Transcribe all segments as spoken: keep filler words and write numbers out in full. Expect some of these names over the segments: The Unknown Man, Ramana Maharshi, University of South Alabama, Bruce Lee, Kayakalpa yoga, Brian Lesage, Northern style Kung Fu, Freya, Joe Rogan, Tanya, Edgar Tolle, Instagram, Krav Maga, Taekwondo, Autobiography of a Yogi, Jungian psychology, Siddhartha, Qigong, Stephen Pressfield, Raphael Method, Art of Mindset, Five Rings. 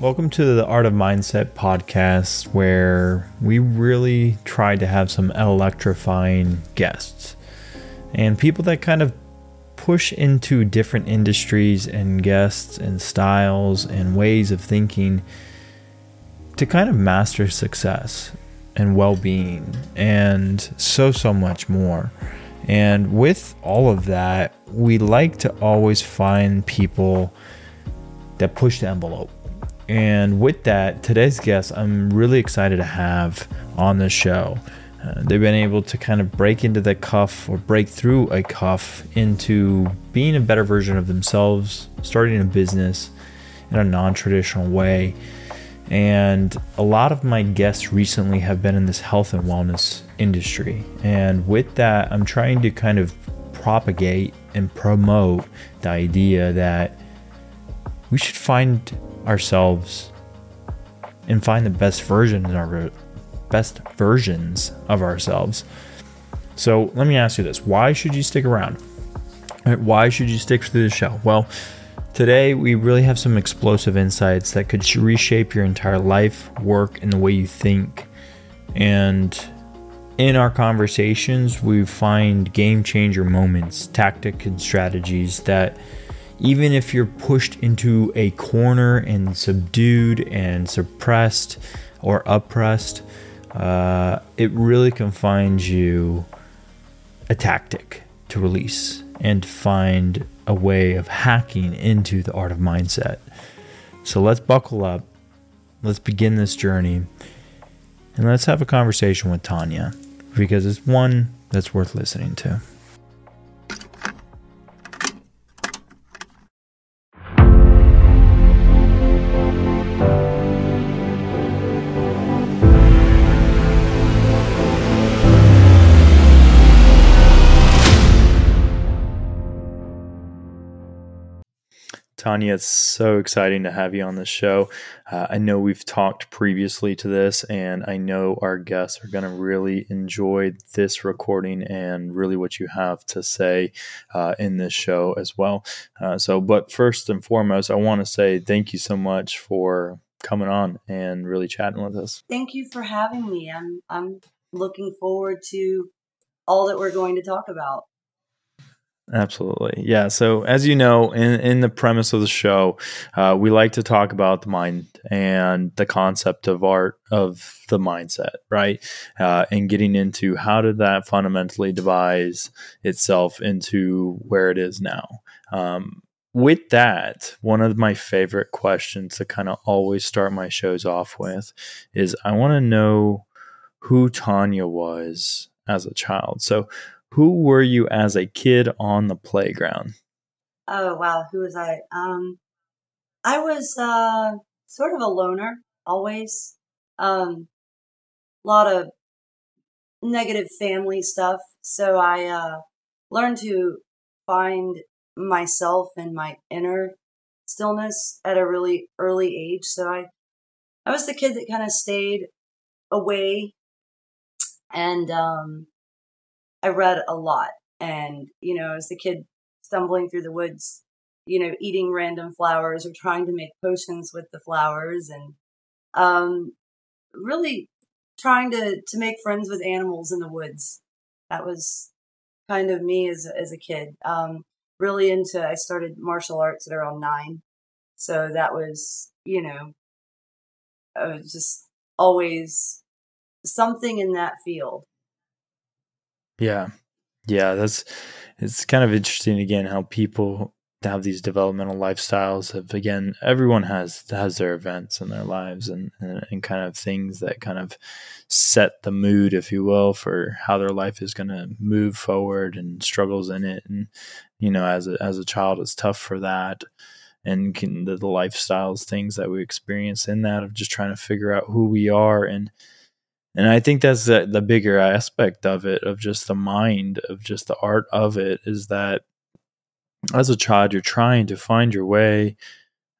Welcome to the Art of Mindset podcast, where we really try to have some electrifying guests and people that kind of push into different industries and guests and styles and ways of thinking to kind of master success and well-being and so, so much more. And with all of that, we like to always find people that push the envelope. And with that, today's guest, I'm really excited to have on the show. Uh, they've been able to kind of break into the cuff or break through a cuff into being a better version of themselves, starting a business in a non-traditional way. And a lot of my guests recently have been in this health and wellness industry. And with that, I'm trying to kind of propagate and promote the idea that we should find ourselves and find the best version in our best versions of ourselves. So let me ask you this. Why should you stick around? Why should you stick through the show? Well, today we really have some explosive insights that could reshape your entire life, work, and the way you think. And in our conversations, we find game changer moments, tactics, and strategies that even if you're pushed into a corner and subdued and suppressed or oppressed, uh, it really can find you a tactic to release and find a way of hacking into the art of mindset. So let's buckle up, let's begin this journey, and let's have a conversation with Tanya, because it's one that's worth listening to. Tanya, it's so exciting to have you on this show. Uh, I know we've talked previously to this, and I know our guests are going to really enjoy this recording and really what you have to say uh, in this show as well. Uh, so, but first and foremost, I want to say thank you so much for coming on and really chatting with us. Thank you for having me. I'm I'm looking forward to all that we're going to talk about. Absolutely. Yeah. So as you know, in, in the premise of the show, uh, we like to talk about the mind and the concept of art of the mindset, right? Uh, and getting into how did that fundamentally devise itself into where it is now. Um, with that, one of my favorite questions to kind of always start my shows off with is I want to know who Tanya was as a child. So who were you as a kid on the playground? Oh, wow. Who was I? Um, I was uh, sort of a loner, always. Um, a lot of negative family stuff. So I uh, learned to find myself and my inner stillness at a really early age. So I, I was the kid that kind of stayed away and... Um, I read a lot, and, you know, I was the kid stumbling through the woods, you know, eating random flowers or trying to make potions with the flowers, and um, really trying to, to make friends with animals in the woods. That was kind of me as, as a kid. Um, really into, I started martial arts at around nine. So that was, you know, I was just always something in that field. Yeah. Yeah. That's, it's kind of interesting again, how people have these developmental lifestyles of, again, everyone has, has their events in their lives and, and, and kind of things that kind of set the mood, if you will, for how their life is going to move forward and struggles in it. And, you know, as a, as a child, it's tough for that. And can, the, the lifestyles, things that we experience in that of just trying to figure out who we are and, And I think that's the, the bigger aspect of it, of just the mind, of just the art of it, is that as a child, you're trying to find your way,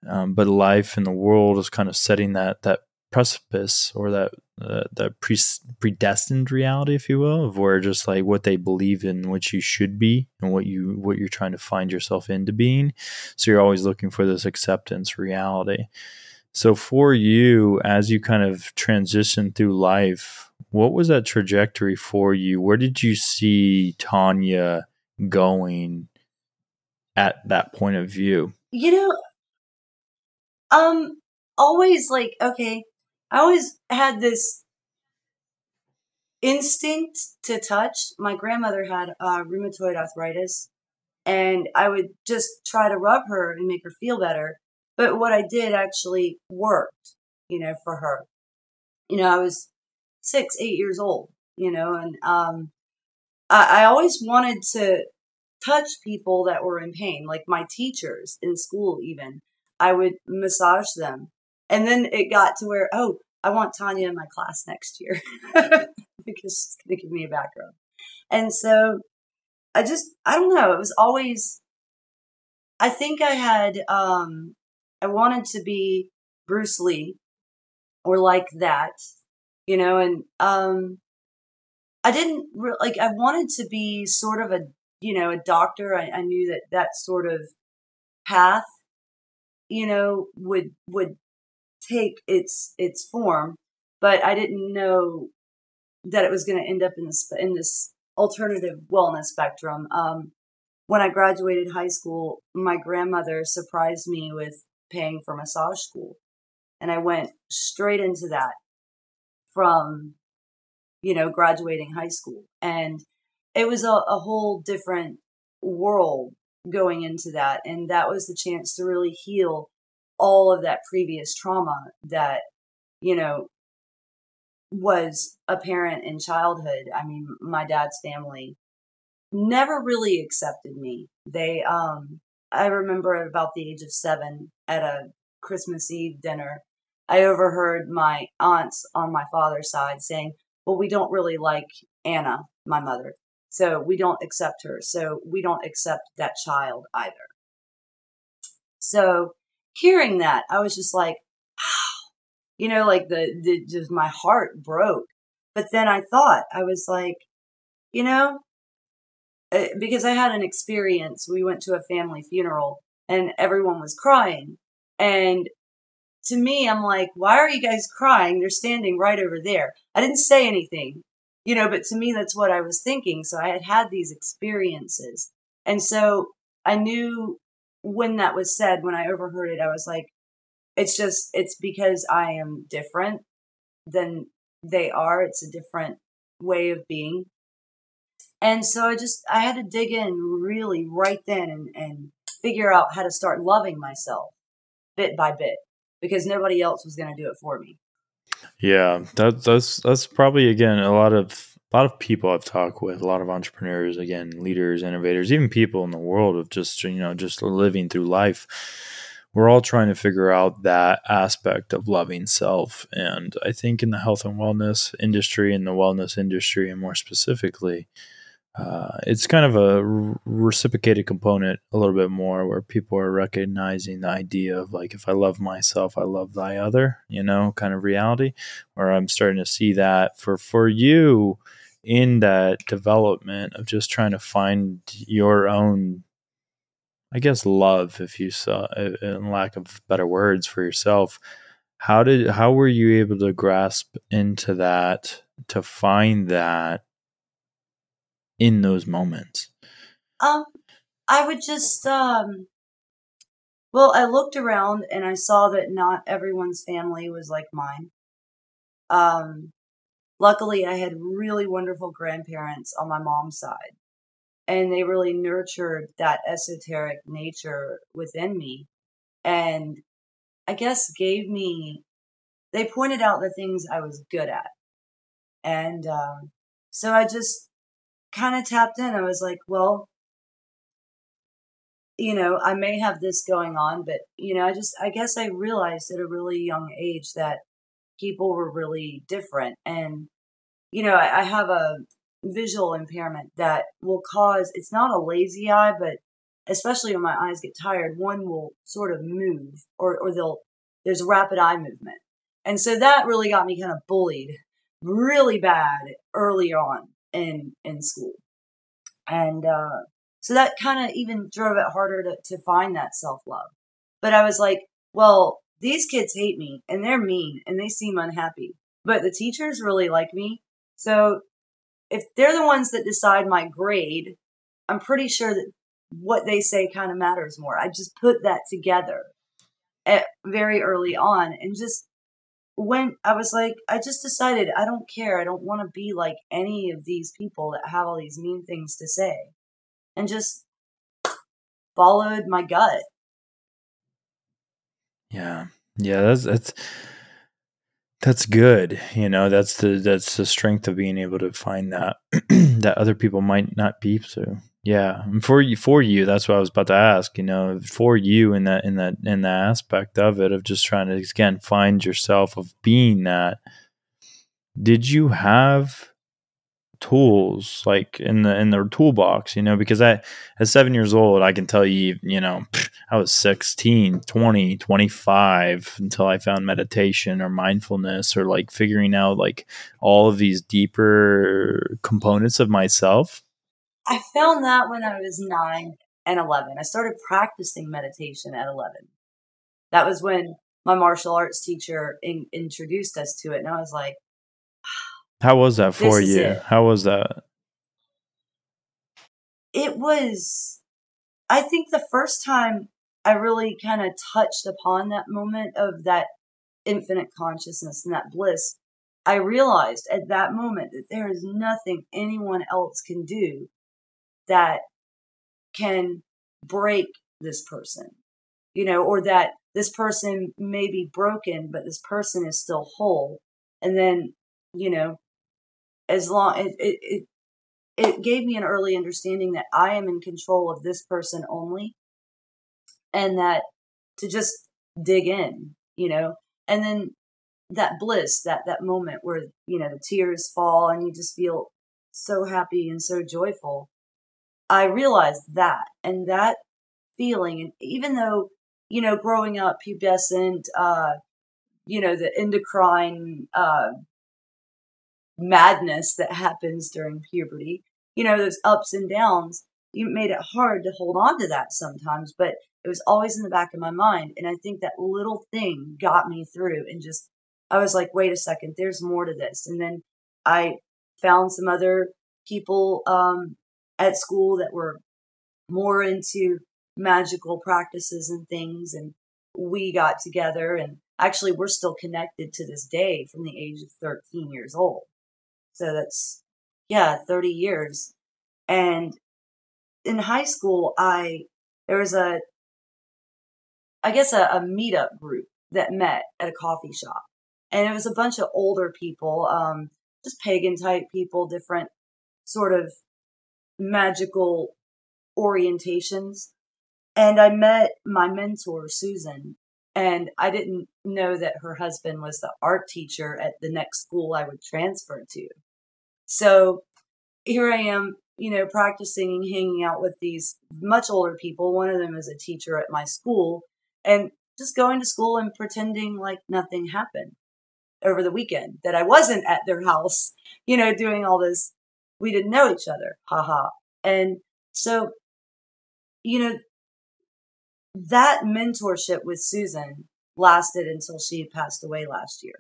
um, but life and the world is kind of setting that that precipice or that uh, that pre- predestined reality, if you will, of where just like what they believe in, what you should be, and what you what you're trying to find yourself into being. So you're always looking for this acceptance reality. So for you, as you kind of transitioned through life, what was that trajectory for you? Where did you see Tanya going at that point of view? You know, um, always like, okay, I always had this instinct to touch. My grandmother had uh, rheumatoid arthritis, and I would just try to rub her and make her feel better. But what I did actually worked, you know, for her. You know, I was six, eight years old, you know, and um, I, I always wanted to touch people that were in pain, like my teachers in school, even. I would massage them. And then it got to where, oh, I want Tanya in my class next year because she's going to give me a back rub. And so I just, I don't know. It was always, I think I had, um, I wanted to be Bruce Lee or like that, you know, and um, I didn't re- like, I wanted to be sort of a, you know, a doctor. I, I knew that that sort of path, you know, would, would take its, its form, but I didn't know that it was going to end up in this, in this alternative wellness spectrum. Um, when I graduated high school, my grandmother surprised me with paying for massage school. And I went straight into that from, you know, graduating high school. And it was a, a whole different world going into that. And that was the chance to really heal all of that previous trauma that, you know, was apparent in childhood. I mean, my dad's family never really accepted me. They, um, I remember at about the age of seven at a Christmas Eve dinner, I overheard my aunts on my father's side saying, well, we don't really like Anna, my mother, so we don't accept her. So we don't accept that child either. So hearing that, I was just like, wow, you know, like the, the, just my heart broke. But then I thought, I was like, you know, because I had an experience. We went to a family funeral and everyone was crying. And to me, I'm like, why are you guys crying? They're standing right over there. I didn't say anything, you know, but to me, that's what I was thinking. So I had had these experiences. And so I knew when that was said, when I overheard it, I was like, it's just, it's because I am different than they are. It's a different way of being. And so I just, I had to dig in really right then and, and figure out how to start loving myself bit by bit, because nobody else was going to do it for me. Yeah, that, that's that's probably, again, a lot of a lot of people I've talked with, a lot of entrepreneurs, again, leaders, innovators, even people in the world of just, you know, just living through life. We're all trying to figure out that aspect of loving self. And I think in the health and wellness industry and the wellness industry, and more specifically, Uh, it's kind of a reciprocated component a little bit more, where people are recognizing the idea of like, if I love myself, I love thy other, you know, kind of reality, where I'm starting to see that for, for you in that development of just trying to find your own, I guess, love, if you saw, in lack of better words, for yourself. How did, how were you able to grasp into that, to find that in those moments? Um, I would just, um, well, I looked around and I saw that not everyone's family was like mine. Um, luckily I had really wonderful grandparents on my mom's side, and they really nurtured that esoteric nature within me. And I guess gave me, they pointed out the things I was good at. And, um, so I just, kind of tapped in. I was like, well, you know, I may have this going on, but you know, I just, I guess I realized at a really young age that people were really different. And, you know, I, I have a visual impairment that will cause, it's not a lazy eye, but especially when my eyes get tired, one will sort of move or, or they'll, there's rapid eye movement. And so that really got me kind of bullied really bad early on in in school. And uh so that kind of even drove it harder to, to find that self-love. But I was like, well, these kids hate me and they're mean and they seem unhappy, but the teachers really like me. So if they're the ones that decide my grade, I'm pretty sure that what they say kind of matters more. I just put that together at, very early on. And just when I was like, I just decided I don't care. I don't want to be like any of these people that have all these mean things to say, and just followed my gut. Yeah. Yeah. That's, that's, that's good. You know, that's the, that's the strength of being able to find that, that other people might not be to. Yeah. And for you, for you, that's what I was about to ask, you know, for you in that, in that, in that aspect of it, of just trying to, again, find yourself of being that, did you have tools like in the, in their toolbox, you know, because I, at seven years old, I can tell you, you know, I was sixteen, twenty, twenty-five until I found meditation or mindfulness or like figuring out like all of these deeper components of myself. I found that when I was nine and eleven. I started practicing meditation at eleven. That was when my martial arts teacher in, introduced us to it. And I was like, wow, how was that for you? How was that? It was, I think the first time I really kind of touched upon that moment of that infinite consciousness and that bliss, I realized at that moment that there is nothing anyone else can do that can break this person, you know, or that this person may be broken, but this person is still whole. And then, you know, as long it, it, it gave me an early understanding that I am in control of this person only, and that to just dig in, you know, and then that bliss, that, that moment where, you know, the tears fall and you just feel so happy and so joyful. I realized that, and that feeling, and even though, you know, growing up, pubescent, uh, you know, the endocrine uh, madness that happens during puberty, you know, those ups and downs, you made it hard to hold on to that sometimes, but it was always in the back of my mind. And I think that little thing got me through, and just, I was like, wait a second, there's more to this. And then I found some other people, um, at school that were more into magical practices and things. And we got together, and actually we're still connected to this day from the age of thirteen years old. So that's, yeah, thirty years. And in high school, I, there was a, I guess a, a meetup group that met at a coffee shop, and it was a bunch of older people, um, just pagan type people, different sort of magical orientations. And I met my mentor, Susan, and I didn't know that her husband was the art teacher at the next school I would transfer to. So here I am, you know, practicing and hanging out with these much older people. One of them is a teacher at my school, and just going to school and pretending like nothing happened over the weekend, that I wasn't at their house, you know, doing all this. We didn't know each other. Haha. And so, you know, that mentorship with Susan lasted until she passed away last year.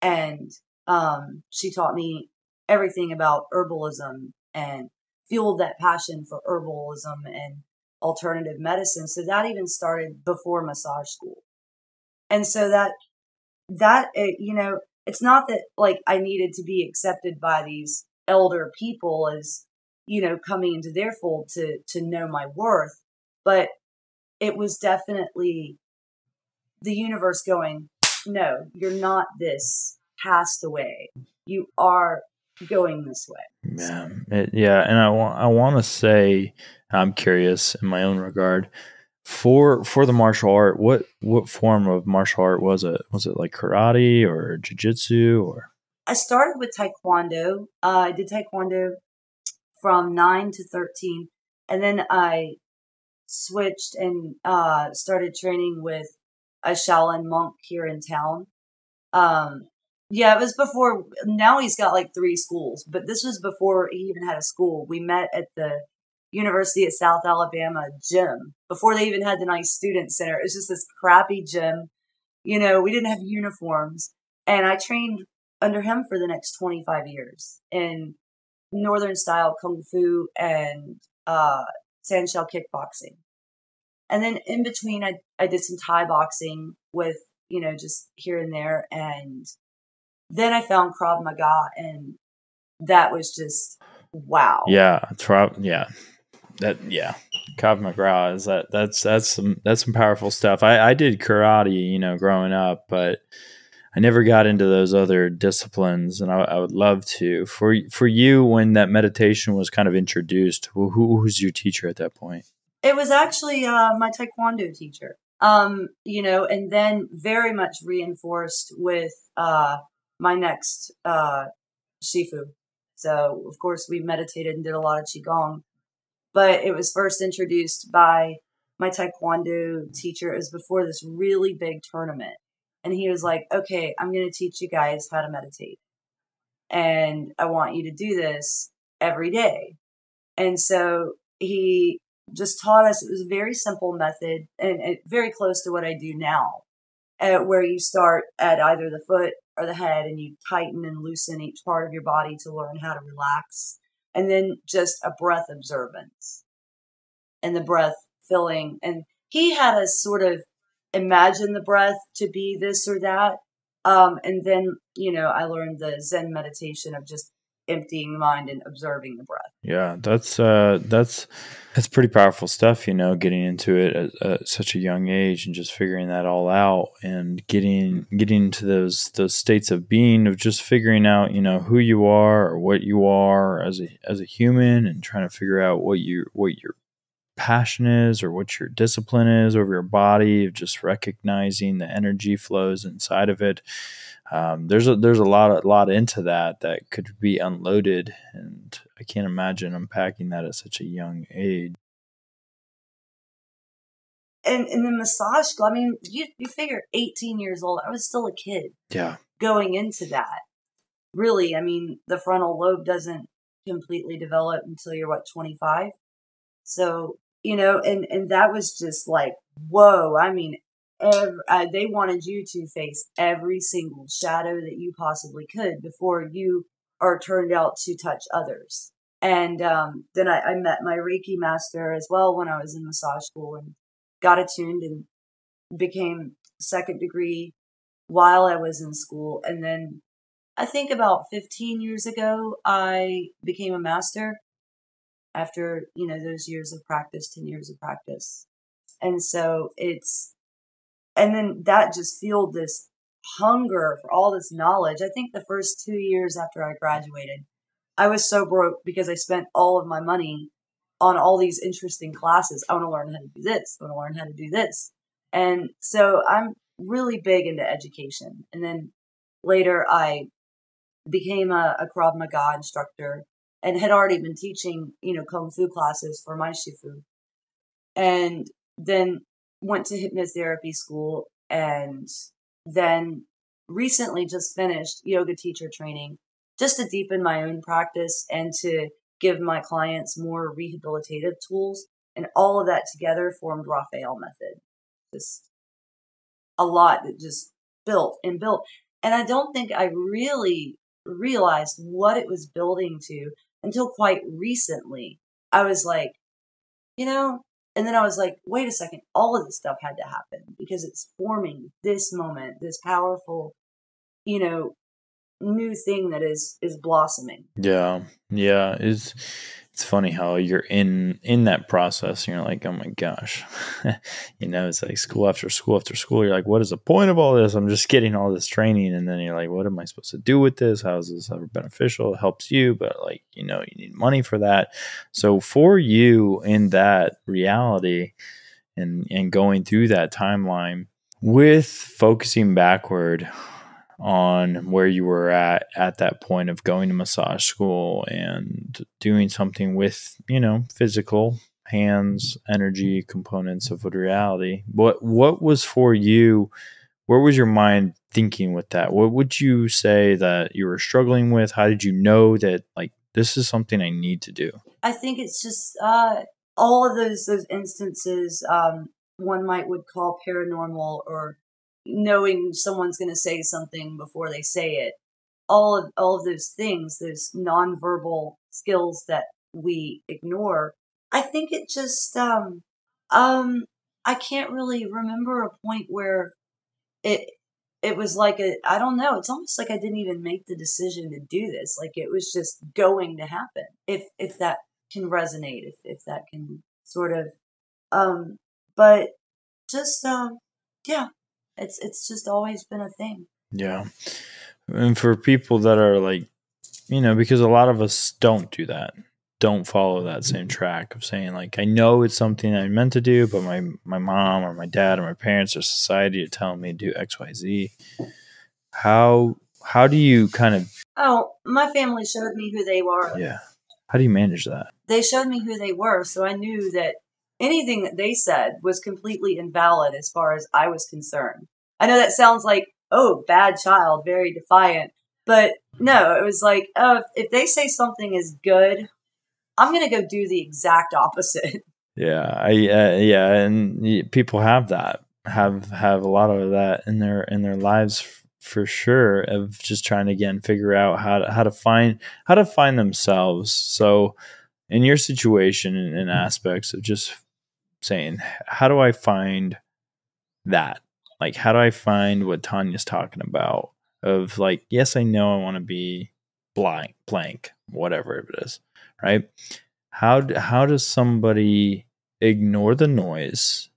And um, she taught me everything about herbalism and fueled that passion for herbalism and alternative medicine. So that even started before massage school. And so that, that, it, you know, it's not that like I needed to be accepted by these elder people as, you know, coming into their fold to, to know my worth. But it was definitely the universe going, no, you're not this castaway. You are going this way. Yeah. It, yeah. And I want, I want to say, I'm curious in my own regard for, for the martial art, what, what form of martial art was it? Was it like karate or jiu-jitsu or? I started with Taekwondo. Uh, I did Taekwondo from nine to thirteen. And then I switched and uh, started training with a Shaolin monk here in town. Um, yeah, it was before. Now he's got like three schools, but this was before he even had a school. We met at the University of South Alabama gym before they even had the nice student center. It was just this crappy gym You know, we didn't have uniforms. And I trained under him for the next twenty-five years in Northern style Kung Fu and uh, San Shou kickboxing. And then in between, I, I did some Thai boxing with, you know, just here and there. And then I found Krav Maga, and that was just, wow. Yeah. Tra- yeah. That, yeah. Krav Maga is that, that's, that's some, that's some powerful stuff. I, I did karate, you know, growing up, but I never got into those other disciplines, and I, I would love to. For for you, when that meditation was kind of introduced, who, who was your teacher at that point? It was actually uh, my Taekwondo teacher, um, you know, and then very much reinforced with uh, my next uh, Shifu. So, of course, we meditated and did a lot of Qigong, but it was first introduced by my Taekwondo teacher. It was before this really big tournament. And he was like, okay, I'm going to teach you guys how to meditate. And I want you to do this every day. And so he just taught us. It was a very simple method, and it, very close to what I do now, uh, where you start at either the foot or the head, and you tighten and loosen each part of your body to learn how to relax. And then just a breath observance and the breath filling. And he had a sort of imagine the breath to be this or that. Um, and then, you know, I learned the Zen meditation of just emptying the mind and observing the breath. Yeah, that's uh, that's that's pretty powerful stuff, you know, getting into it at, at such a young age and just figuring that all out and getting getting into those those states of being of just figuring out, you know, who you are or what you are as a as a human, and trying to figure out what you what you're passion is or what your discipline is over your body, of just recognizing the energy flows inside of it. Um, there's a, there's a lot, a lot into that that could be unloaded. And I can't imagine unpacking that at such a young age. And in the massage, I mean, you, you figure eighteen years old, I was still a kid. Yeah. Going into that. Really, I mean, the frontal lobe doesn't completely develop until you're what, twenty-five? So, you know, and, and that was just like, whoa, I mean, every, uh, they wanted you to face every single shadow that you possibly could before you are turned out to touch others. And um, then I, I met my Reiki master as well when I was in massage school, and got attuned and became second degree while I was in school. And then I think about fifteen years ago, I became a master. After, you know, those years of practice, ten years of practice. And so it's, and then that just fueled this hunger for all this knowledge. I think the first two years after I graduated, I was so broke because I spent all of my money on all these interesting classes. I want to learn how to do this. I want to learn how to do this. And so I'm really big into education. And then later I became a, a Krav Maga instructor, and had already been teaching, you know, Kung Fu classes for my Shifu. And then went to hypnotherapy school, and then recently just finished yoga teacher training, just to deepen my own practice and to give my clients more rehabilitative tools. And all of that together formed Raphael Method. Just a lot that just built and built. And I don't think I really realized what it was building to until quite recently. I was like, you know, and then I was like, wait a second, all of this stuff had to happen because it's forming this moment, this powerful, you know, new thing that is, is blossoming. Yeah. Yeah. It's, it's funny how you're in, in that process and you're like, oh my gosh, you know, it's like school after school after school. You're like, what is the point of all this? I'm just getting all this training. And then you're like, what am I supposed to do with this? How is this ever beneficial? It helps you, but like, you know, you need money for that. So for you in that reality and, and going through that timeline with focusing backward on where you were at at that point of going to massage school and doing something with, you know, physical hands, energy components of reality. What what was for you? Where was your mind thinking with that? What would you say that you were struggling with? How did you know that like this is something I need to do? I think it's just uh, all of those those instances um, one might would call paranormal or knowing someone's going to say something before they say it, all of, all of those things, those nonverbal skills that we ignore. I think it just, um, um, I can't really remember a point where it, it was like a, I don't know. It's almost like I didn't even make the decision to do this. Like it was just going to happen. If, if that can resonate, if, if that can sort of, um, but just, um, yeah, it's, it's just always been a thing. Yeah. And for people that are like, you know, because a lot of us don't do that, don't follow that same track of saying like, I know it's something I meant to do, but my, my mom or my dad or my parents or society are telling me to do X, Y, Z. How, how do you kind of, Oh, my family showed me who they were. Yeah. How do you manage that? They showed me who they were. So I knew that anything that they said was completely invalid as far as I was concerned. I know that sounds like, oh, bad child, very defiant. But no, it was like, oh, if they say something is good, I'm going to go do the exact opposite. Yeah, I, uh, yeah, and people have that, have have a lot of that in their in their lives f- for sure, of just trying to again figure out how to, how to find how to find themselves. So, in your situation and, and aspects of just saying, how do I find that? Like, how do I find what Tanya's talking about? Of like, yes, I know I want to be blank, blank, whatever it is, right? How how does somebody ignore the noise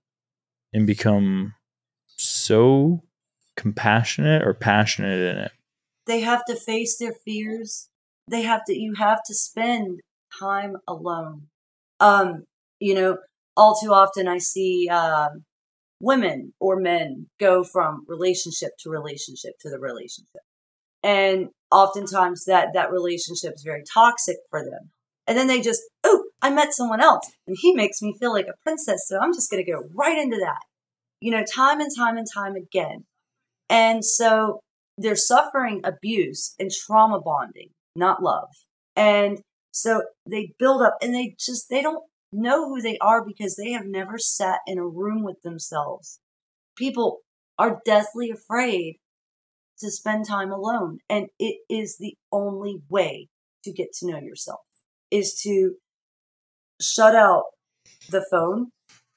and become so compassionate or passionate in it? They have to face their fears. They have to. You have to spend time alone. Um, you know, all too often I see. Uh, Women or men go from relationship to relationship to the relationship. And oftentimes that, that relationship is very toxic for them. And then they just, oh, I met someone else and he makes me feel like a princess. So I'm just going to go right into that, you know, time and time and time again. And so they're suffering abuse and trauma bonding, not love. And so they build up and they just, they don't know who they are because they have never sat in a room with themselves. People are deathly afraid to spend time alone. And it is the only way to get to know yourself, is to shut out the phone,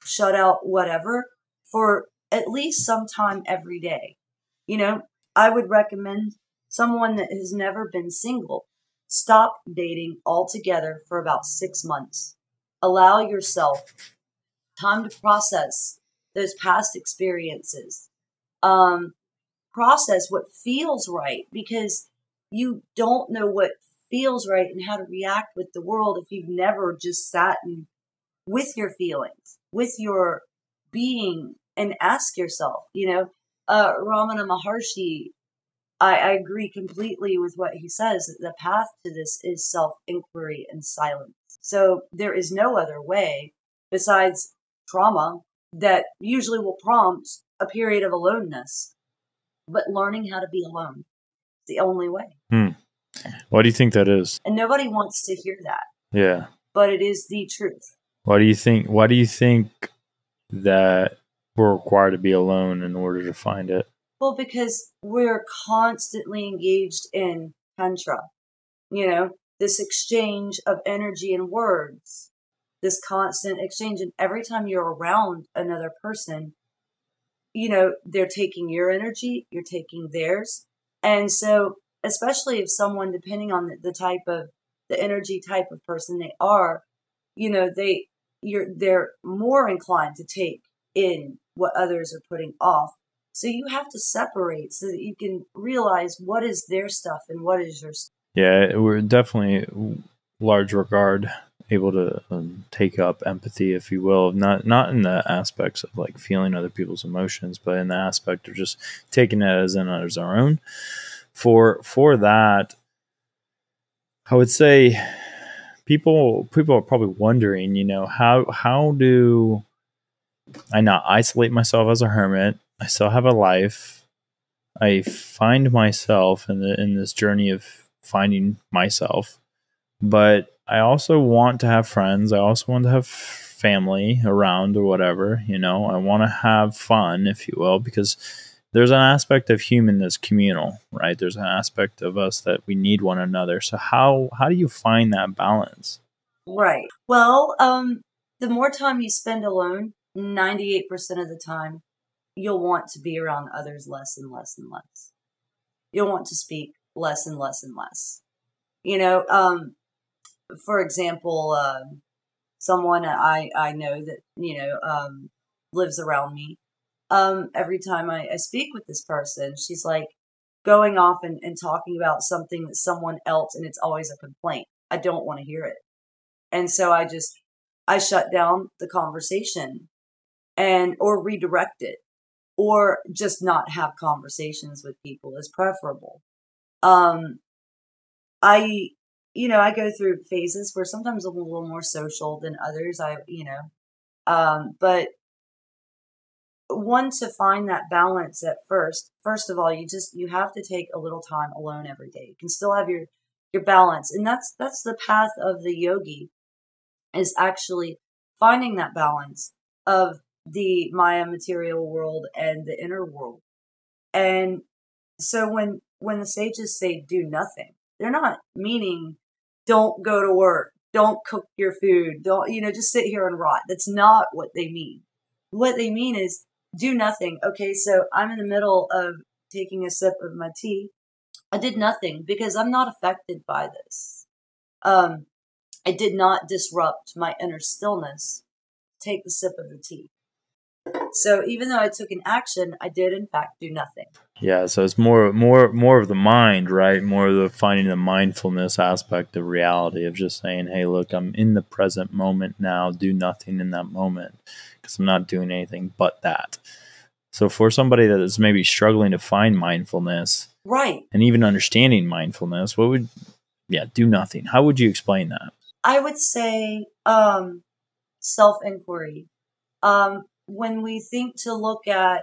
shut out whatever for at least some time every day. You know, I would recommend someone that has never been single, stop dating altogether for about six months. Allow yourself time to process those past experiences. Um, process what feels right, because you don't know what feels right and how to react with the world if you've never just sat in, with your feelings, with your being, and ask yourself, you know, uh, Ramana Maharshi, I, I agree completely with what he says, that the path to this is self-inquiry and silence. So there is no other way besides trauma that usually will prompt a period of aloneness, but learning how to be alone is the only way. Hmm. Why do you think that is? And nobody wants to hear that. Yeah. But it is the truth. Why do you think, why do you think that we're required to be alone in order to find it? Well, because we're constantly engaged in tantra, you know? This exchange of energy and words, this constant exchange. And every time you're around another person, you know, they're taking your energy, you're taking theirs. And so, especially if someone, depending on the, the type of the energy type of person they are, you know, they, you're, they're more inclined to take in what others are putting off. So you have to separate so that you can realize what is their stuff and what is your stuff. Yeah, we're definitely large regard able to um, take up empathy, if you will, not not in the aspects of like feeling other people's emotions, but in the aspect of just taking it as in as our own. For for that, I would say people people are probably wondering, you know, how how do I not isolate myself as a hermit? I still have a life. I find myself in the in this journey of finding myself, but I also want to have friends. I also want to have family around or whatever, you know, I want to have fun, if you will, because there's an aspect of human that's communal, right? There's an aspect of us that we need one another. So how, how do you find that balance? Right. Well, um, the more time you spend alone, ninety-eight percent of the time, you'll want to be around others less and less and less. You'll want to speak less and less and less. You know, um, for example, um, someone I, I know that, you know, um, lives around me. Um, every time I, I speak with this person, she's like going off and, and talking about something that someone else, and it's always a complaint. I don't want to hear it. And so I just, I shut down the conversation and, or redirect it, or just not have conversations with people is preferable. Um, I, you know, I go through phases where sometimes I'm a little more social than others. I, you know, um, but one to find that balance at first, first of all, you just, you have to take a little time alone every day. You can still have your, your balance. And that's, that's the path of the yogi, is actually finding that balance of the Maya material world and the inner world. And so when, when the sages say do nothing, they're not meaning don't go to work, don't cook your food, don't, you know, just sit here and rot. That's not what they mean. What they mean is do nothing. Okay, so I'm in the middle of taking a sip of my tea. I did nothing because I'm not affected by this. Um, I did not disrupt my inner stillness. Take the sip of the tea. So even though I took an action, I did in fact do nothing. Yeah, so it's more, more, more of the mind, right? More of the finding the mindfulness aspect of reality, of just saying, "Hey, look, I'm in the present moment now. Do nothing in that moment because I'm not doing anything but that." So for somebody that is maybe struggling to find mindfulness, right, and even understanding mindfulness, what would, yeah, do nothing. How would you explain that? I would say um, self-inquiry. Um, when we think to look at,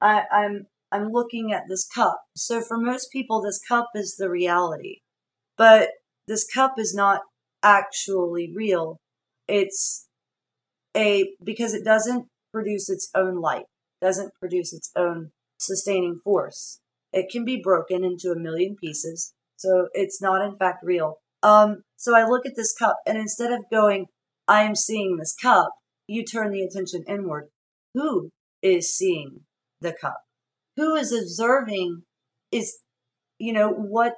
I, I'm I'm looking at this cup. So for most people, this cup is the reality, but this cup is not actually real. It's a, because it doesn't produce its own light, doesn't produce its own sustaining force. It can be broken into a million pieces. So it's not in fact real. Um, so I look at this cup, and instead of going, I am seeing this cup, you turn the attention inward. Who is seeing the cup? Who is observing is, you know, what,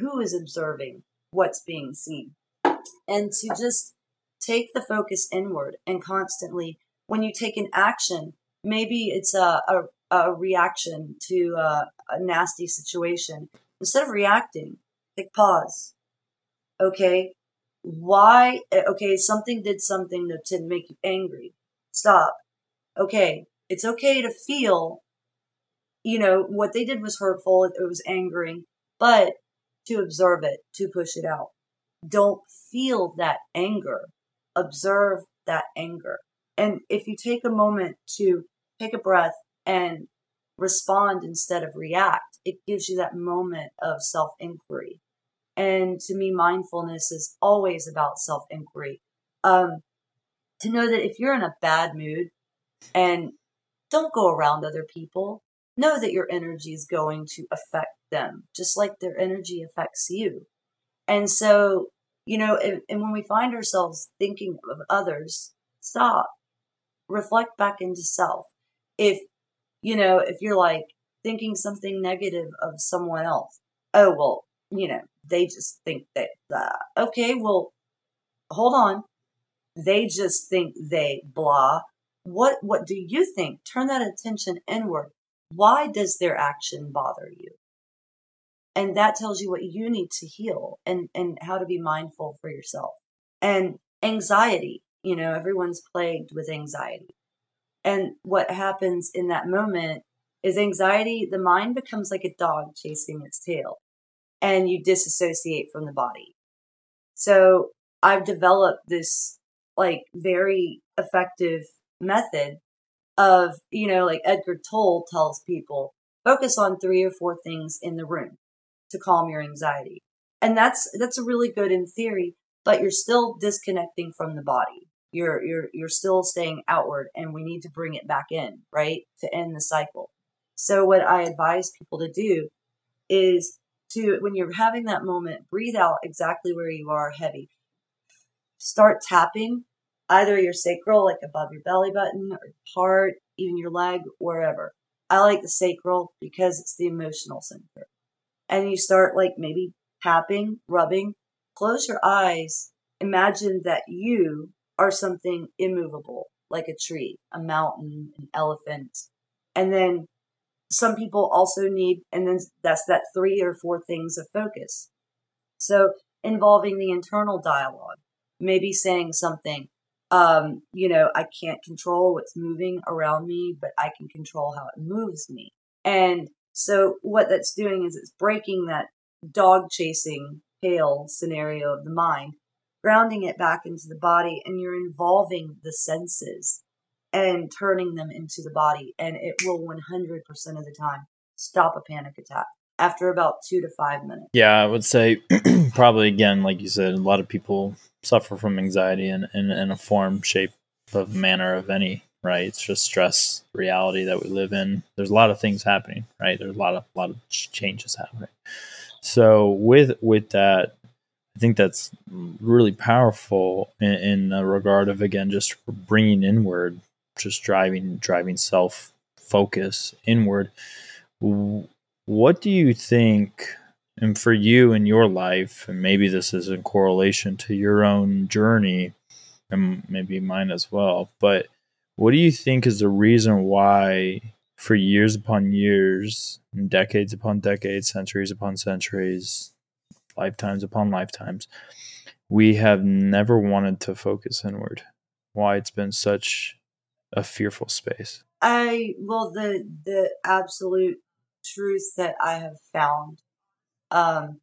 who is observing what's being seen? And to just take the focus inward and constantly, when you take an action, maybe it's a, a, a reaction to a, a nasty situation. Instead of reacting, take pause. Okay. Why? Okay. Something did something that didn't make you angry. Stop. Okay. It's okay to feel, you know, what they did was hurtful. It was angering, but to observe it, to push it out. Don't feel that anger. Observe that anger. And if you take a moment to take a breath and respond instead of react, it gives you that moment of self-inquiry. And to me, mindfulness is always about self-inquiry. Um, to know that if you're in a bad mood, and don't go around other people, know that your energy is going to affect them, just like their energy affects you. And so, you know, and, and when we find ourselves thinking of others, stop, reflect back into self. If, you know, if you're like thinking something negative of someone else, oh, well, you know, they just think that, uh, okay, well, hold on. They just think they blah. What, what do you think? Turn that attention inward. Why does their action bother you? And that tells you what you need to heal and, and how to be mindful for yourself. And anxiety, you know, everyone's plagued with anxiety. And what happens in that moment is anxiety, the mind becomes like a dog chasing its tail, and you disassociate from the body. So I've developed this like very effective method of, you know, like Edgar Tolle tells people, focus on three or four things in the room to calm your anxiety. And that's, that's a really good in theory, but you're still disconnecting from the body. You're, you're, you're still staying outward, and we need to bring it back in, right? To end the cycle. So what I advise people to do is to, when you're having that moment, breathe out exactly where you are heavy. Start tapping either your sacral, like above your belly button, or heart, even your leg, wherever. I like the sacral because it's the emotional center. And you start like maybe tapping, rubbing. Close your eyes. Imagine that you are something immovable, like a tree, a mountain, an elephant. And then some people also need, and then that's that three or four things of focus. So involving the internal dialogue, maybe saying something, um, you know, I can't control what's moving around me, but I can control how it moves me. And so what that's doing is it's breaking that dog chasing tail scenario of the mind, grounding it back into the body, and you're involving the senses and turning them into the body. And it will one hundred percent of the time stop a panic attack after about two to five minutes. Yeah, I would say probably, again, like you said, a lot of people suffer from anxiety in, in, in a form, shape, of manner of any, right? It's just stress, reality that we live in. There's a lot of things happening, right? There's a lot of, a lot of changes happening. So with, with that, I think that's really powerful in, in the regard of, again, just bringing inward, just driving, driving self focus inward. What do you think, and for you in your life, and maybe this is in correlation to your own journey and maybe mine as well, but what do you think is the reason why for years upon years, and decades upon decades, centuries upon centuries, lifetimes upon lifetimes, we have never wanted to focus inward? Why it's been such a fearful space? I, well, the, the absolute truth that I have found, um,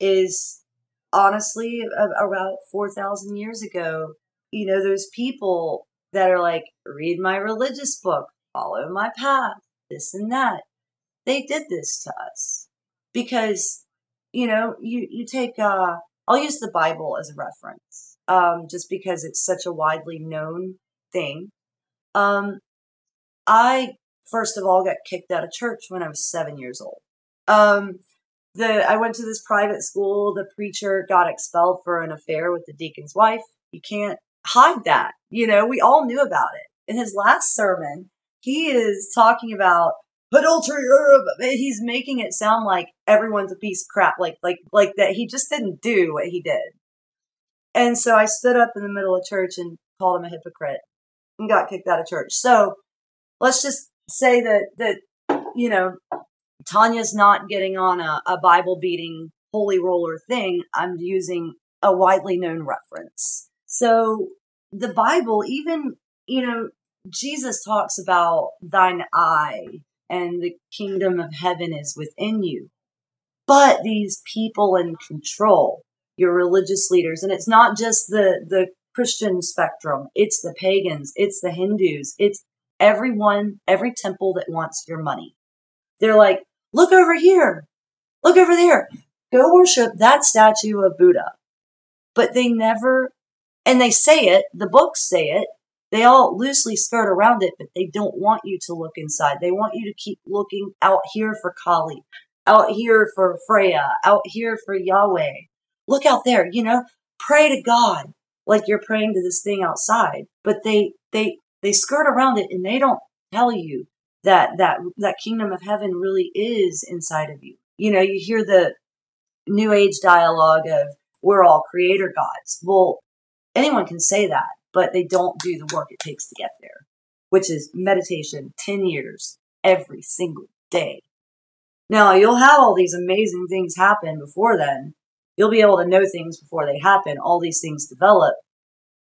is honestly about four thousand years ago, you know, those people that are like, read my religious book, follow my path, this and that. They did this to us because, you know, you, you take, uh, I'll use the Bible as a reference, um, just because it's such a widely known thing. Um, I, first of all, got kicked out of church when I was seven years old. Um, the, I went to this private school. The preacher got expelled for an affair with the deacon's wife. You can't hide that. You know, we all knew about it. In his last sermon, he is talking about adultery. He's making it sound like everyone's a piece of crap, like, like, like that he just didn't do what he did. And so I stood up in the middle of church and called him a hypocrite and got kicked out of church. So let's just say that, that, you know, Tanya's not getting on a, a Bible beating holy roller thing. I'm using a widely known reference. So the Bible, even, you know, Jesus talks about thine eye and the kingdom of heaven is within you. But these people in control, your religious leaders, and it's not just the, the Christian spectrum, it's the pagans, it's the Hindus, it's everyone, every temple that wants your money. They're like, look over here, look over there, go worship that statue of Buddha. But they never, and they say it, the books say it, they all loosely skirt around it, but they don't want you to look inside. They want you to keep looking out here for Kali, out here for Freya, out here for Yahweh. Look out there, you know, pray to God like you're praying to this thing outside. But they, they, they skirt around it, and they don't tell you that, that, that kingdom of heaven really is inside of you. You know, you hear the New Age dialogue of we're all creator gods. Well, anyone can say that, but they don't do the work it takes to get there, which is meditation, ten years, every single day. Now, you'll have all these amazing things happen before then. You'll be able to know things before they happen. All these things develop,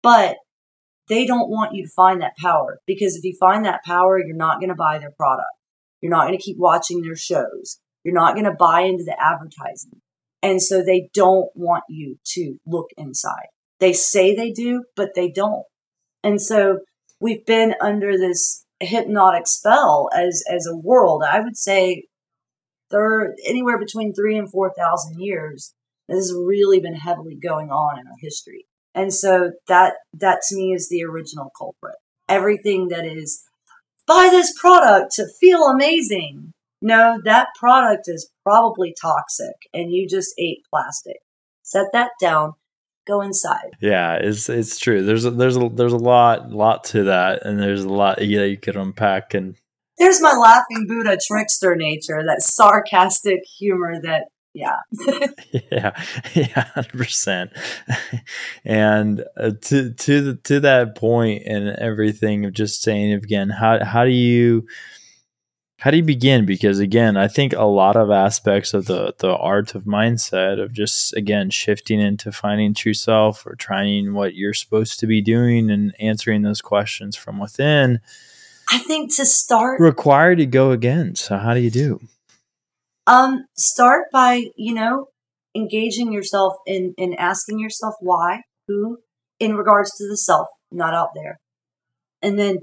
but they don't want you to find that power, because if you find that power, you're not going to buy their product. You're not going to keep watching their shows. You're not going to buy into the advertising. And so they don't want you to look inside. They say they do, but they don't. And so we've been under this hypnotic spell as, as a world. I would say third, anywhere between three and four thousand years. This has really been heavily going on in our history. And so that, that to me is the original culprit. Everything that is buy this product to feel amazing. No, that product is probably toxic and you just ate plastic. Set that down. Go inside. Yeah, it's it's true. There's a, there's a, there's a lot lot to that, and there's a lot yeah you could unpack. And there's my laughing Buddha trickster nature, that sarcastic humor. That yeah, yeah, yeah, one hundred percent. And uh, to to the, to that point and everything of just saying again, how how do you how do you begin? Because again, I think a lot of aspects of the, the art of mindset of just, again, shifting into finding true self or trying what you're supposed to be doing and answering those questions from within, I think to start required to go again. So how do you do? Um, start by, you know, engaging yourself in, in asking yourself why, who, in regards to the self, not out there. And then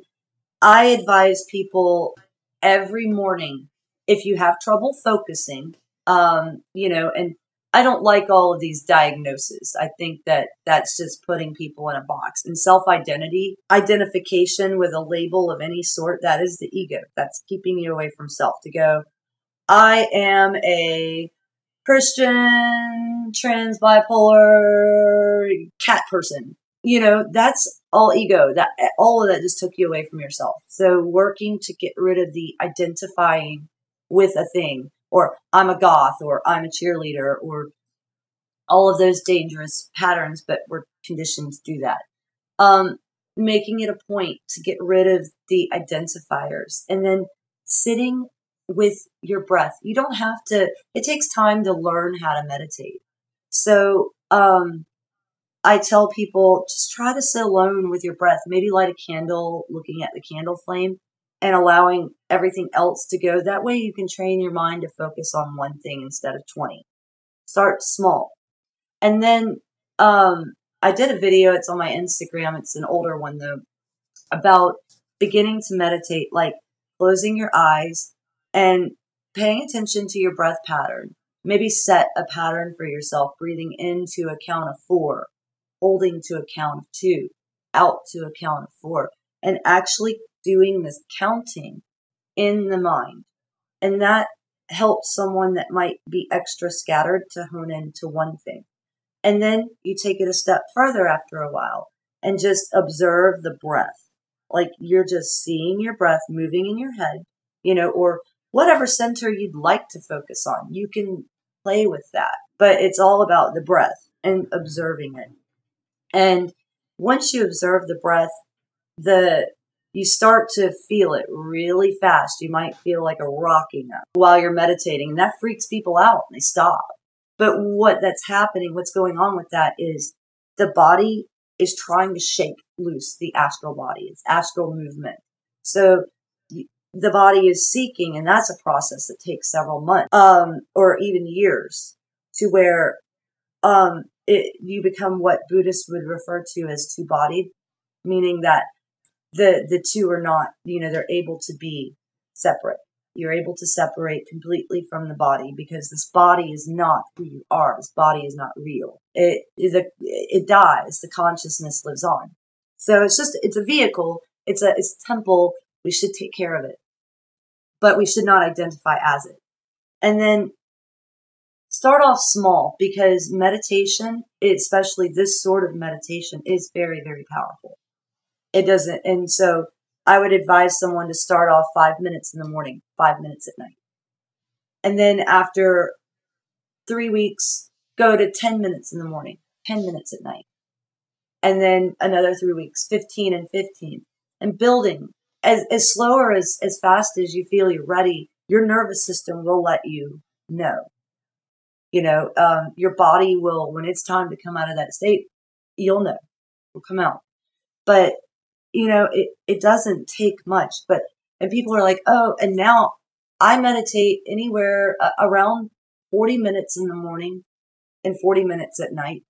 I advise people every morning, if you have trouble focusing, um, you know, and I don't like all of these diagnoses. I think that that's just putting people in a box. And self-identity, identification with a label of any sort, that is the ego. That's keeping you away from self, to go, I am a Christian, trans, bipolar, cat person. You know, that's all ego. That all of that just took you away from yourself. So working to get rid of the identifying with a thing, or I'm a goth, or I'm a cheerleader, or all of those dangerous patterns, but we're conditioned to do that. Um, making it a point to get rid of the identifiers, and then sitting with your breath. You don't have to, it takes time to learn how to meditate. So, um, I tell people, just try to sit alone with your breath. Maybe light a candle, looking at the candle flame and allowing everything else to go. That way you can train your mind to focus on one thing instead of twenty. Start small. And then um, I did a video. It's on my Instagram. It's an older one, though, about beginning to meditate, like closing your eyes and paying attention to your breath pattern. Maybe set a pattern for yourself, breathing into a count of four. Holding to a count of two, out to a count of four, and actually doing this counting in the mind. And that helps someone that might be extra scattered to hone in to one thing. And then you take it a step further after a while and just observe the breath. Like you're just seeing your breath moving in your head, you know, or whatever center you'd like to focus on. You can play with that, but it's all about the breath and observing it. And once you observe the breath, the you start to feel it really fast. You might feel like a rocking up while you're meditating, and that freaks people out and they stop. But what that's happening, what's going on with that is the body is trying to shake loose the astral body. It's astral movement. So the body is seeking, and that's a process that takes several months um, or even years to where um, It, you become what Buddhists would refer to as two-bodied, meaning that the the two are not, you know, they're able to be separate. You're able to separate completely from the body because this body is not who you are. This body is not real. It it, it dies. The consciousness lives on. So it's just, it's a vehicle. It's a, it's a temple. We should take care of it, but we should not identify as it. And then start off small, because meditation, especially this sort of meditation, is very, very powerful. It doesn't. And so I would advise someone to start off five minutes in the morning, five minutes at night. And then after three weeks, go to ten minutes in the morning, ten minutes at night. And then another three weeks, fifteen and fifteen, and building as, as slow or as, as fast as you feel you're ready. Your nervous system will let you know. You know, um, your body will, when it's time to come out of that state, you'll know, will come out. But, you know, it, it doesn't take much. But, and people are like, oh, and now I meditate anywhere uh, around forty minutes in the morning and forty minutes at night.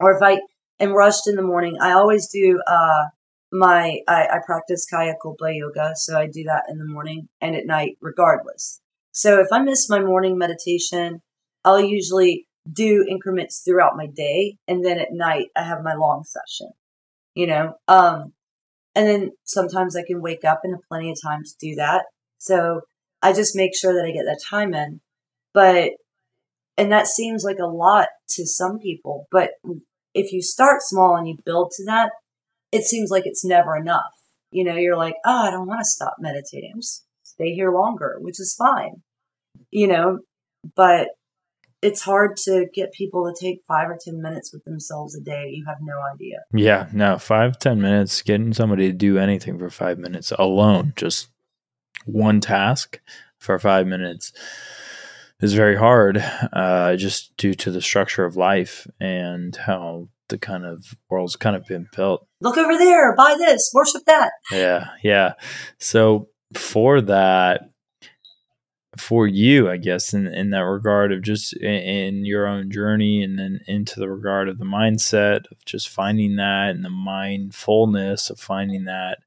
Or if I am rushed in the morning, I always do uh, my, I, I practice Kayakalpa yoga. So I do that in the morning and at night regardless. So if I miss my morning meditation, I'll usually do increments throughout my day. And then at night, I have my long session, you know, um, And then sometimes I can wake up and have plenty of time to do that. So I just make sure that I get that time in. But, and that seems like a lot to some people, but if you start small and you build to that, it seems like it's never enough. You know, you're like, oh, I don't want to stop meditating. Just stay here longer, which is fine. You know, but it's hard to get people to take five or ten minutes with themselves a day. You have no idea. Yeah, no, five, ten minutes, getting somebody to do anything for five minutes alone, just one task for five minutes is very hard, uh, just due to the structure of life and how the kind of world's kind of been built. Look over there, buy this, worship that. Yeah, yeah. So for that, for you, I guess, in, in that regard of just in, in your own journey, and then into the regard of the mindset of just finding that, and the mindfulness of finding that,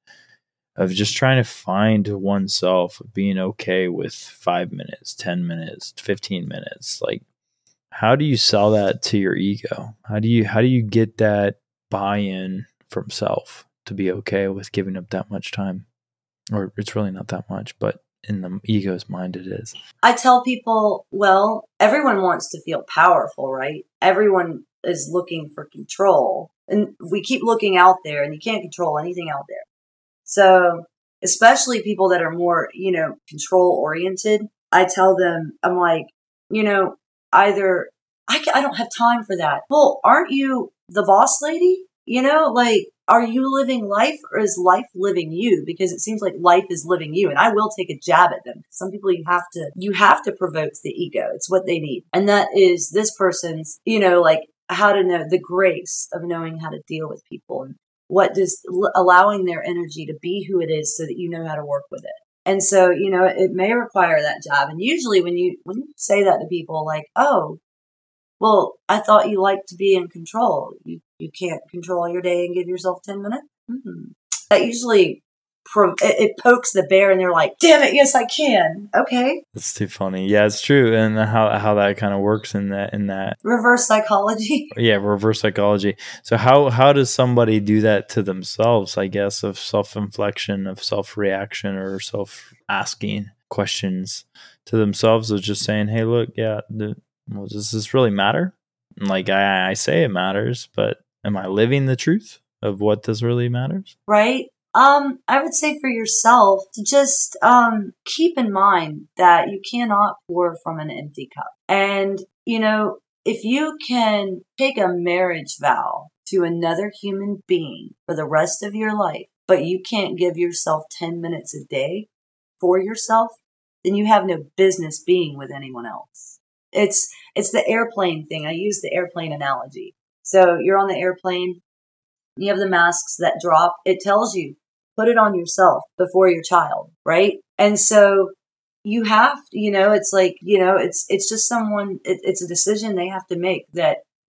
of just trying to find oneself, being okay with five minutes, ten minutes, fifteen minutes. Like, how do you sell that to your ego? How do you, how do you get that buy-in from self to be okay with giving up that much time? Or it's really not that much, but in the ego's mind it is. I tell people, well, everyone wants to feel powerful, right? Everyone is looking for control. And we keep looking out there, and you can't control anything out there. So especially people that are more, you know, control oriented, I tell them, I'm like, you know, either I, can, I don't have time for that. Well, aren't you the boss lady? You know, like, are you living life, or is life living you? Because it seems like life is living you. And I will take a jab at them. Some people you have to, you have to provoke the ego. It's what they need. And that is this person's, you know, like, how to know the grace of knowing how to deal with people, and what does l- allowing their energy to be who it is, so that you know how to work with it. And so, you know, it may require that job. And usually when you, when you say that to people, like, oh, well, I thought you liked to be in control. You, you can't control your day and give yourself ten minutes. Mm-hmm. That usually pro- it, it pokes the bear, and they're like, damn it. Yes, I can. Okay. That's too funny. Yeah, it's true. And how, how that kind of works in that, in that reverse psychology. Yeah. Reverse psychology. So how, how does somebody do that to themselves, I guess, of self-inflection, of self-reaction, or self-asking questions to themselves, of just saying, hey, look, yeah, the, well, does this really matter? Like, I, I say it matters, but am I living the truth of what this really matters? Right. Um, I would say for yourself to just um, keep in mind that you cannot pour from an empty cup. And, you know, if you can take a marriage vow to another human being for the rest of your life, but you can't give yourself ten minutes a day for yourself, then you have no business being with anyone else. It's it's the airplane thing. I use the airplane analogy. So you're on the airplane, you have the masks that drop. It tells you, put it on yourself before your child, right? And so you have, you know, it's like, you know, it's it's just someone, it, it's a decision they have to make, that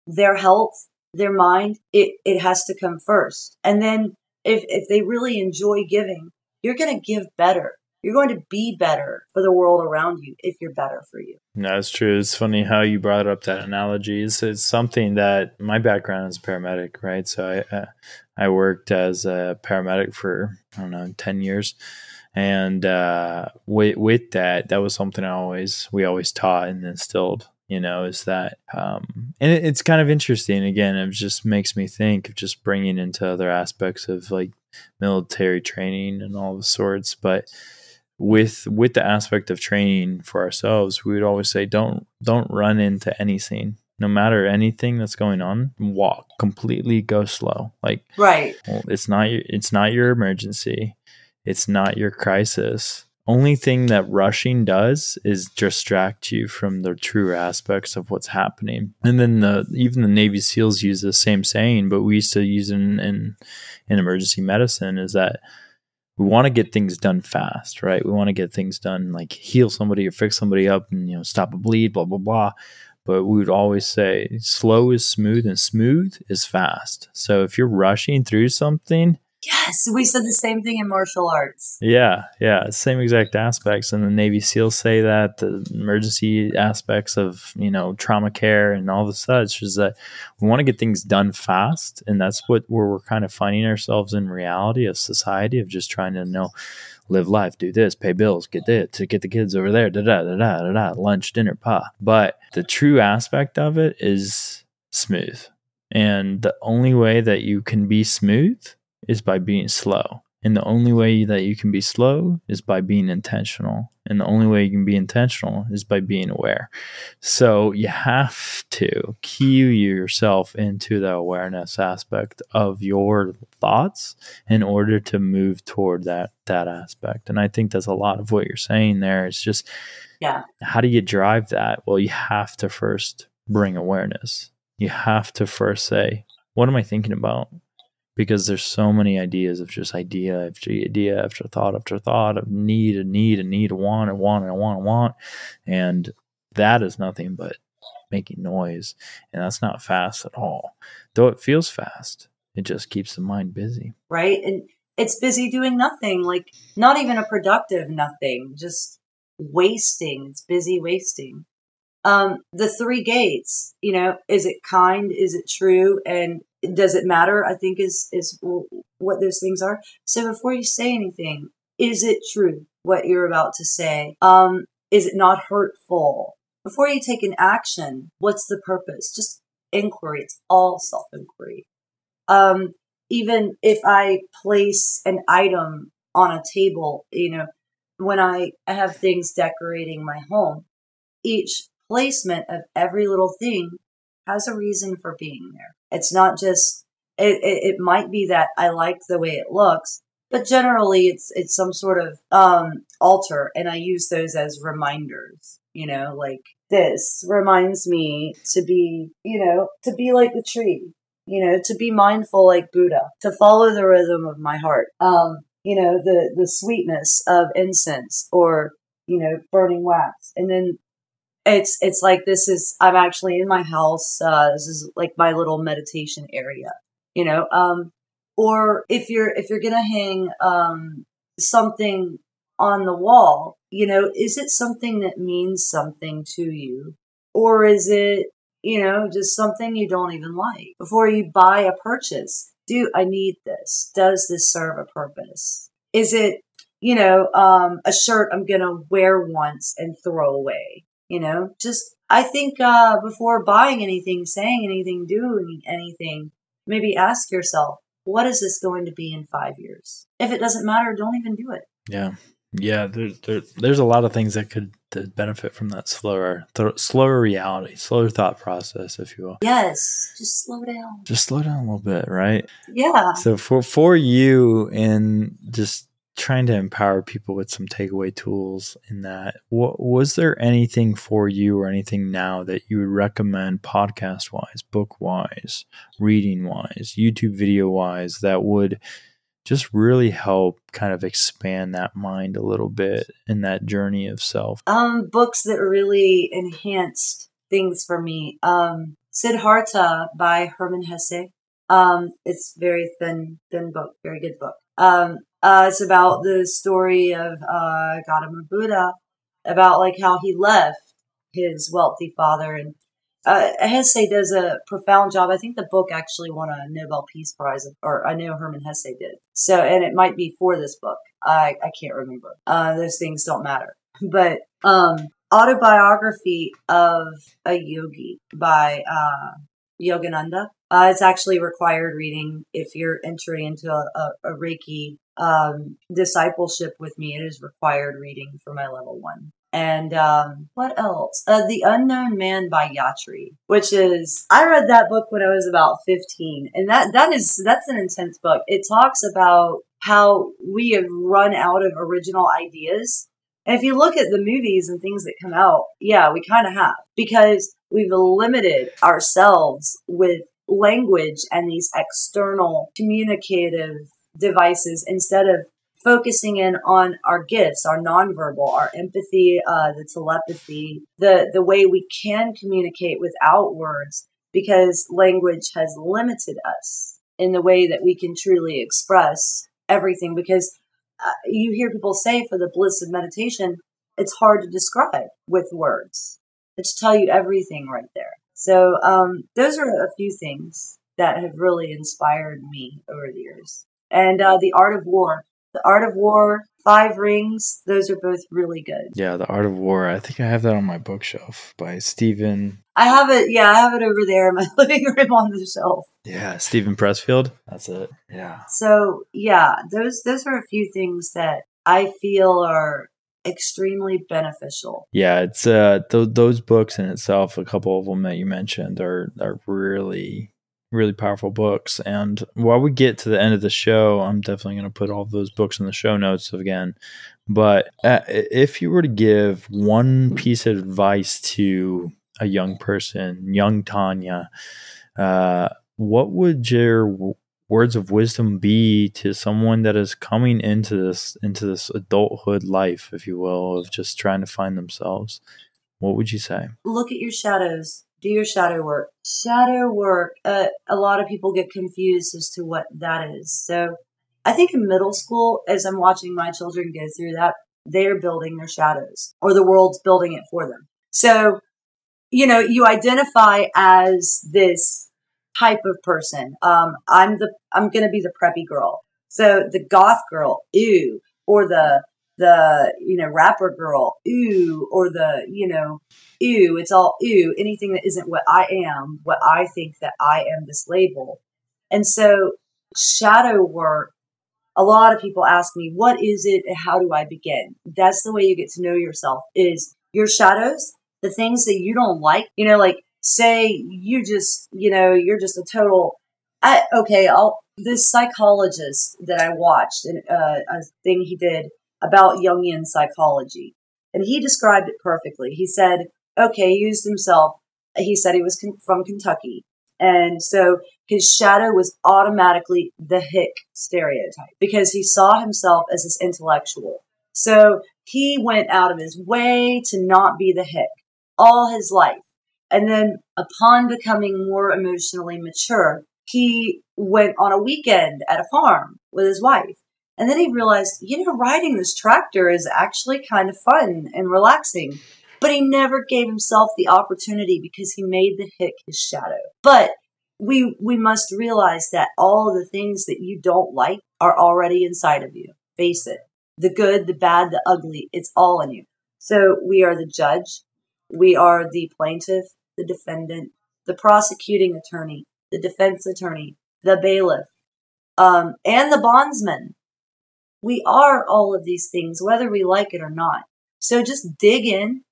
their health, their mind, it, it has to come first. And then if if they really enjoy giving, you're going to give better. You're going to be better for the world around you if you're better for you. No, that's true. It's funny how you brought up that analogy. It's, it's something that my background is paramedic, right? So I uh, I worked as a paramedic for, I don't know, ten years. And uh, with, with that, that was something I always, we always taught and instilled, you know, is that, um, and it, it's kind of interesting. Again, it just makes me think of just bringing into other aspects of like military training and all the sorts. But with with the aspect of training for ourselves, we would always say, don't don't run into any scene, no matter anything that's going on. Walk completely, go slow. Like, right, well, it's not your, it's not your emergency, it's not your crisis. Only thing that rushing does is distract you from the true aspects of what's happening. And then the even the Navy SEALs use the same saying, but we used to use it in in, in emergency medicine, is that we want to get things done fast, right? We want to get things done, like heal somebody or fix somebody up and, you know, stop a bleed, blah, blah, blah. But we would always say slow is smooth and smooth is fast. So if you're rushing through something, yes, we said the same thing in martial arts. Yeah, yeah, same exact aspects. And the Navy SEALs say that, the emergency aspects of, you know, trauma care and all the such, is that we want to get things done fast. And that's what where we're kind of finding ourselves in reality of society, of just trying to, know, live life, do this, pay bills, get this, to get the kids over there, da da da da da, lunch, dinner, pa. But the true aspect of it is smooth. And the only way that you can be smooth is by being slow. And the only way that you can be slow is by being intentional. And the only way you can be intentional is by being aware. So you have to cue yourself into the awareness aspect of your thoughts in order to move toward that that aspect. And I think that's a lot of what you're saying there. It's just, yeah, how do you drive that? Well, you have to first bring awareness. You have to first say, what am I thinking about? Because there's so many ideas of just idea after idea after thought after thought of need and need and need and want and want and want and want. And that is nothing but making noise. And that's not fast at all. Though it feels fast, it just keeps the mind busy. Right. And it's busy doing nothing, like not even a productive nothing, just wasting. It's busy wasting. Um, the three gates, you know, is it kind? Is it true? And does it matter? I think is, is what those things are. So before you say anything, is it true what you're about to say? Um, is it not hurtful? Before you take an action, what's the purpose? Just inquiry. It's all self-inquiry. Um, even if I place an item on a table, you know, when I have things decorating my home, each placement of every little thing has a reason for being there. It's not just, it, it, it might be that I like the way it looks, but generally it's, it's some sort of um, altar. And I use those as reminders, you know, like this reminds me to be, you know, to be like the tree, you know, to be mindful like Buddha, to follow the rhythm of my heart. Um, you know, the, the sweetness of incense or, you know, burning wax. And then It's it's like this is I'm actually in my house. Uh, this is like my little meditation area, you know. Um, or if you're if you're gonna hang um, something on the wall, you know, is it something that means something to you, or is it, you know, just something you don't even like? Before you buy a purchase, do I need this? Does this serve a purpose? Is it, you know, um, a shirt I'm gonna wear once and throw away? You know, just, I think, uh, before buying anything, saying anything, doing anything, maybe ask yourself, what is this going to be in five years? If it doesn't matter, don't even do it. Yeah. Yeah. There, there, there's a lot of things that could that benefit from that slower, th- slower reality, slower thought process, if you will. Yes. Just slow down. Just slow down a little bit. Right. Yeah. So for, for you and just trying to empower people with some takeaway tools in that, what was there anything for you or anything now that you would recommend podcast wise, book wise, reading wise, YouTube video wise, that would just really help kind of expand that mind a little bit in that journey of self? Um, books that really enhanced things for me. Um, Siddhartha by Hermann Hesse. Um, it's very thin, thin book, very good book. Um, Uh, it's about the story of uh, Gautama Buddha, about like how he left his wealthy father. And uh, Hesse does a profound job. I think the book actually won a Nobel Peace Prize, or I know Hermann Hesse did. So, and it might be for this book. I, I can't remember. Uh, those things don't matter. But um, Autobiography of a Yogi by uh, Yogananda. Uh, it's actually required reading if you're entering into a, a, a Reiki um discipleship with me. It is required reading for my level one. And um what else? Uh, The Unknown Man by Yatri, which is, I read that book when I was about fifteen, and that that is that's an intense book. It talks about how we have run out of original ideas. And if you look at the movies and things that come out, yeah, we kind of have, because we've limited ourselves with language and these external communicative devices instead of focusing in on our gifts, our nonverbal, our empathy, uh, the telepathy, the, the way we can communicate without words, because language has limited us. in the way that we can truly express everything. Because uh, you hear people say for the bliss of meditation, it's hard to describe with words. It should tell you everything right there. So um, those are a few things that have really inspired me over the years. And uh, The Art of War. The Art of War, Five Rings, those are both really good. Yeah, The Art of War. I think I have that on my bookshelf by Stephen. I have it. Yeah, I have it over there in my living room on the shelf. Yeah, Stephen Pressfield. That's it. Yeah. So, yeah, those those are a few things that I feel are extremely beneficial. Yeah, it's uh th- those books in itself, a couple of them that you mentioned are are really... really powerful books. And while we get to the end of the show, I'm definitely going to put all those books in the show notes again. But uh, if you were to give one piece of advice to a young person, young Tanya, uh, what would your w- words of wisdom be to someone that is coming into this, into this adulthood life, if you will, of just trying to find themselves? What would you say? Look at your shadows. Do your shadow work. Shadow work, uh, a lot of people get confused as to what that is. So I think in middle school, as I'm watching my children go through that, they're building their shadows, or the world's building it for them. So, you know, you identify as this type of person. Um, I'm the, I'm going to be the preppy girl. So the goth girl, ew, or the, the, you know, rapper girl, ooh, or the, you know, ooh, it's all ooh, anything that isn't what I am, what I think that I am, this label. And so shadow work, a lot of people ask me, what is it and how do I begin? That's the way you get to know yourself, is your shadows, the things that you don't like, you know, like say you just, you know, you're just a total, I, okay, I'll, this psychologist that I watched and uh, a thing he did about Jungian psychology. And he described it perfectly. He said, okay, he used himself. He said he was con- from Kentucky. And so his shadow was automatically the hick stereotype because he saw himself as this intellectual. So he went out of his way to not be the hick all his life. And then upon becoming more emotionally mature, he went on a weekend at a farm with his wife. And then he realized, you know, riding this tractor is actually kind of fun and relaxing. But he never gave himself the opportunity because he made the hick his shadow. But we we must realize that all of the things that you don't like are already inside of you. Face it. The good, the bad, the ugly, it's all in you. So we are the judge. We are the plaintiff, the defendant, the prosecuting attorney, the defense attorney, the bailiff, um, and the bondsman. We are all of these things, whether we like it or not. So just dig in,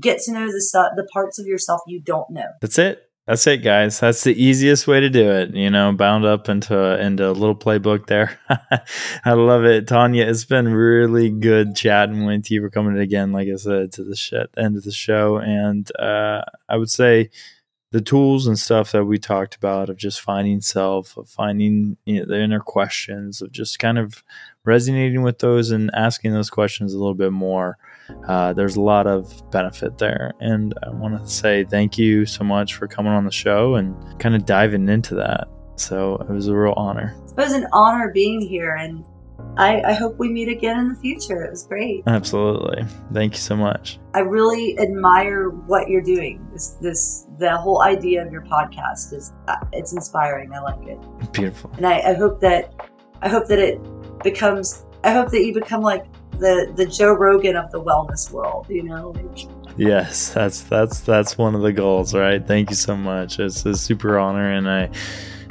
get to know the su- the parts of yourself you don't know. That's it. That's it, guys. That's the easiest way to do it. You know, bound up into a, into a little playbook there. I love it. Tanya, it's been really good chatting with you. We're coming again, like I said, to the shit, end of the show. And uh, I would say the tools and stuff that we talked about of just finding self, of finding, you know, the inner questions, of just kind of resonating with those and asking those questions a little bit more. Uh, there's a lot of benefit there. And I want to say thank you so much for coming on the show and kind of diving into that. So it was a real honor. It was an honor being here. And I, I hope we meet again in the future. It was great. Absolutely. Thank you so much. I really admire what you're doing. This, this, the whole idea of your podcast is, it's inspiring. I like it. Beautiful. And I, I hope that, I hope that it, becomes I hope that you become like the the Joe Rogan of the wellness world, you know, like. Yes, that's that's that's one of the goals, right? Thank you so much. It's a super honor, and I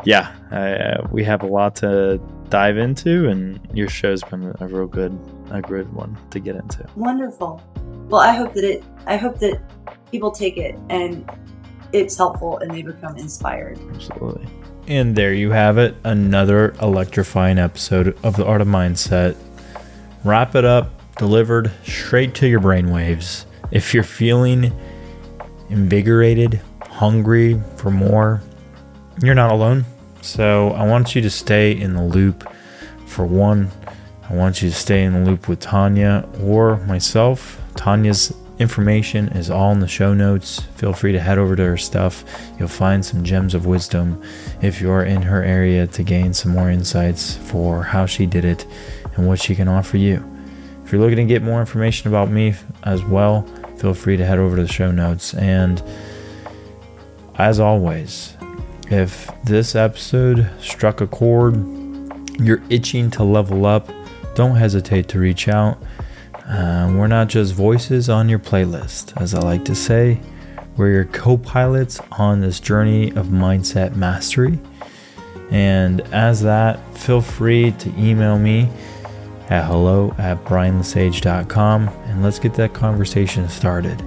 yeah I, I we have a lot to dive into, and your show's been a real good a good one to get into. Wonderful. Well, I hope that it I hope that people take it and it's helpful and they become inspired. Absolutely. And there you have it, another electrifying episode of The Art of Mindset. Wrap it up, delivered straight to your brainwaves. If you're feeling invigorated, hungry for more, you're not alone. So I want you to stay in the loop. For one, I want you to stay in the loop with Tanya or myself. Tanya's Information is all in the show notes. Feel free to head over to her stuff. You'll find some gems of wisdom if you're in her area to gain some more insights for how she did it and what she can offer you. If you're looking to get more information about me as well, feel free to head over to the show notes. And as always, if this episode struck a chord, you're itching to level up, don't hesitate to reach out. Uh, we're not just voices on your playlist, as I like to say. We're your co-pilots on this journey of mindset mastery. And as that, feel free to email me at hello at brian lesage dot com, and let's get that conversation started.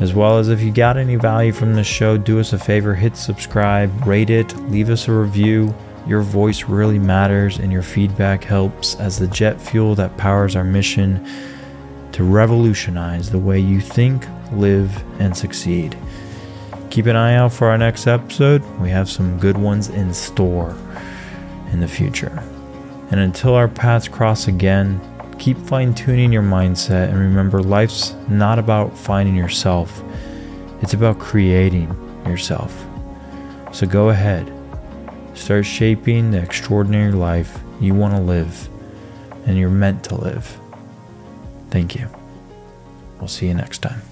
As well as, if you got any value from this show, do us a favor, hit subscribe, rate it, leave us a review. Your voice really matters, and your feedback helps as the jet fuel that powers our mission to revolutionize the way you think, live, and succeed. Keep an eye out for our next episode. We have some good ones in store in the future. And until our paths cross again, keep fine-tuning your mindset, and remember, life's not about finding yourself. It's about creating yourself. So go ahead. Start shaping the extraordinary life you want to live and you're meant to live. Thank you. We'll see you next time.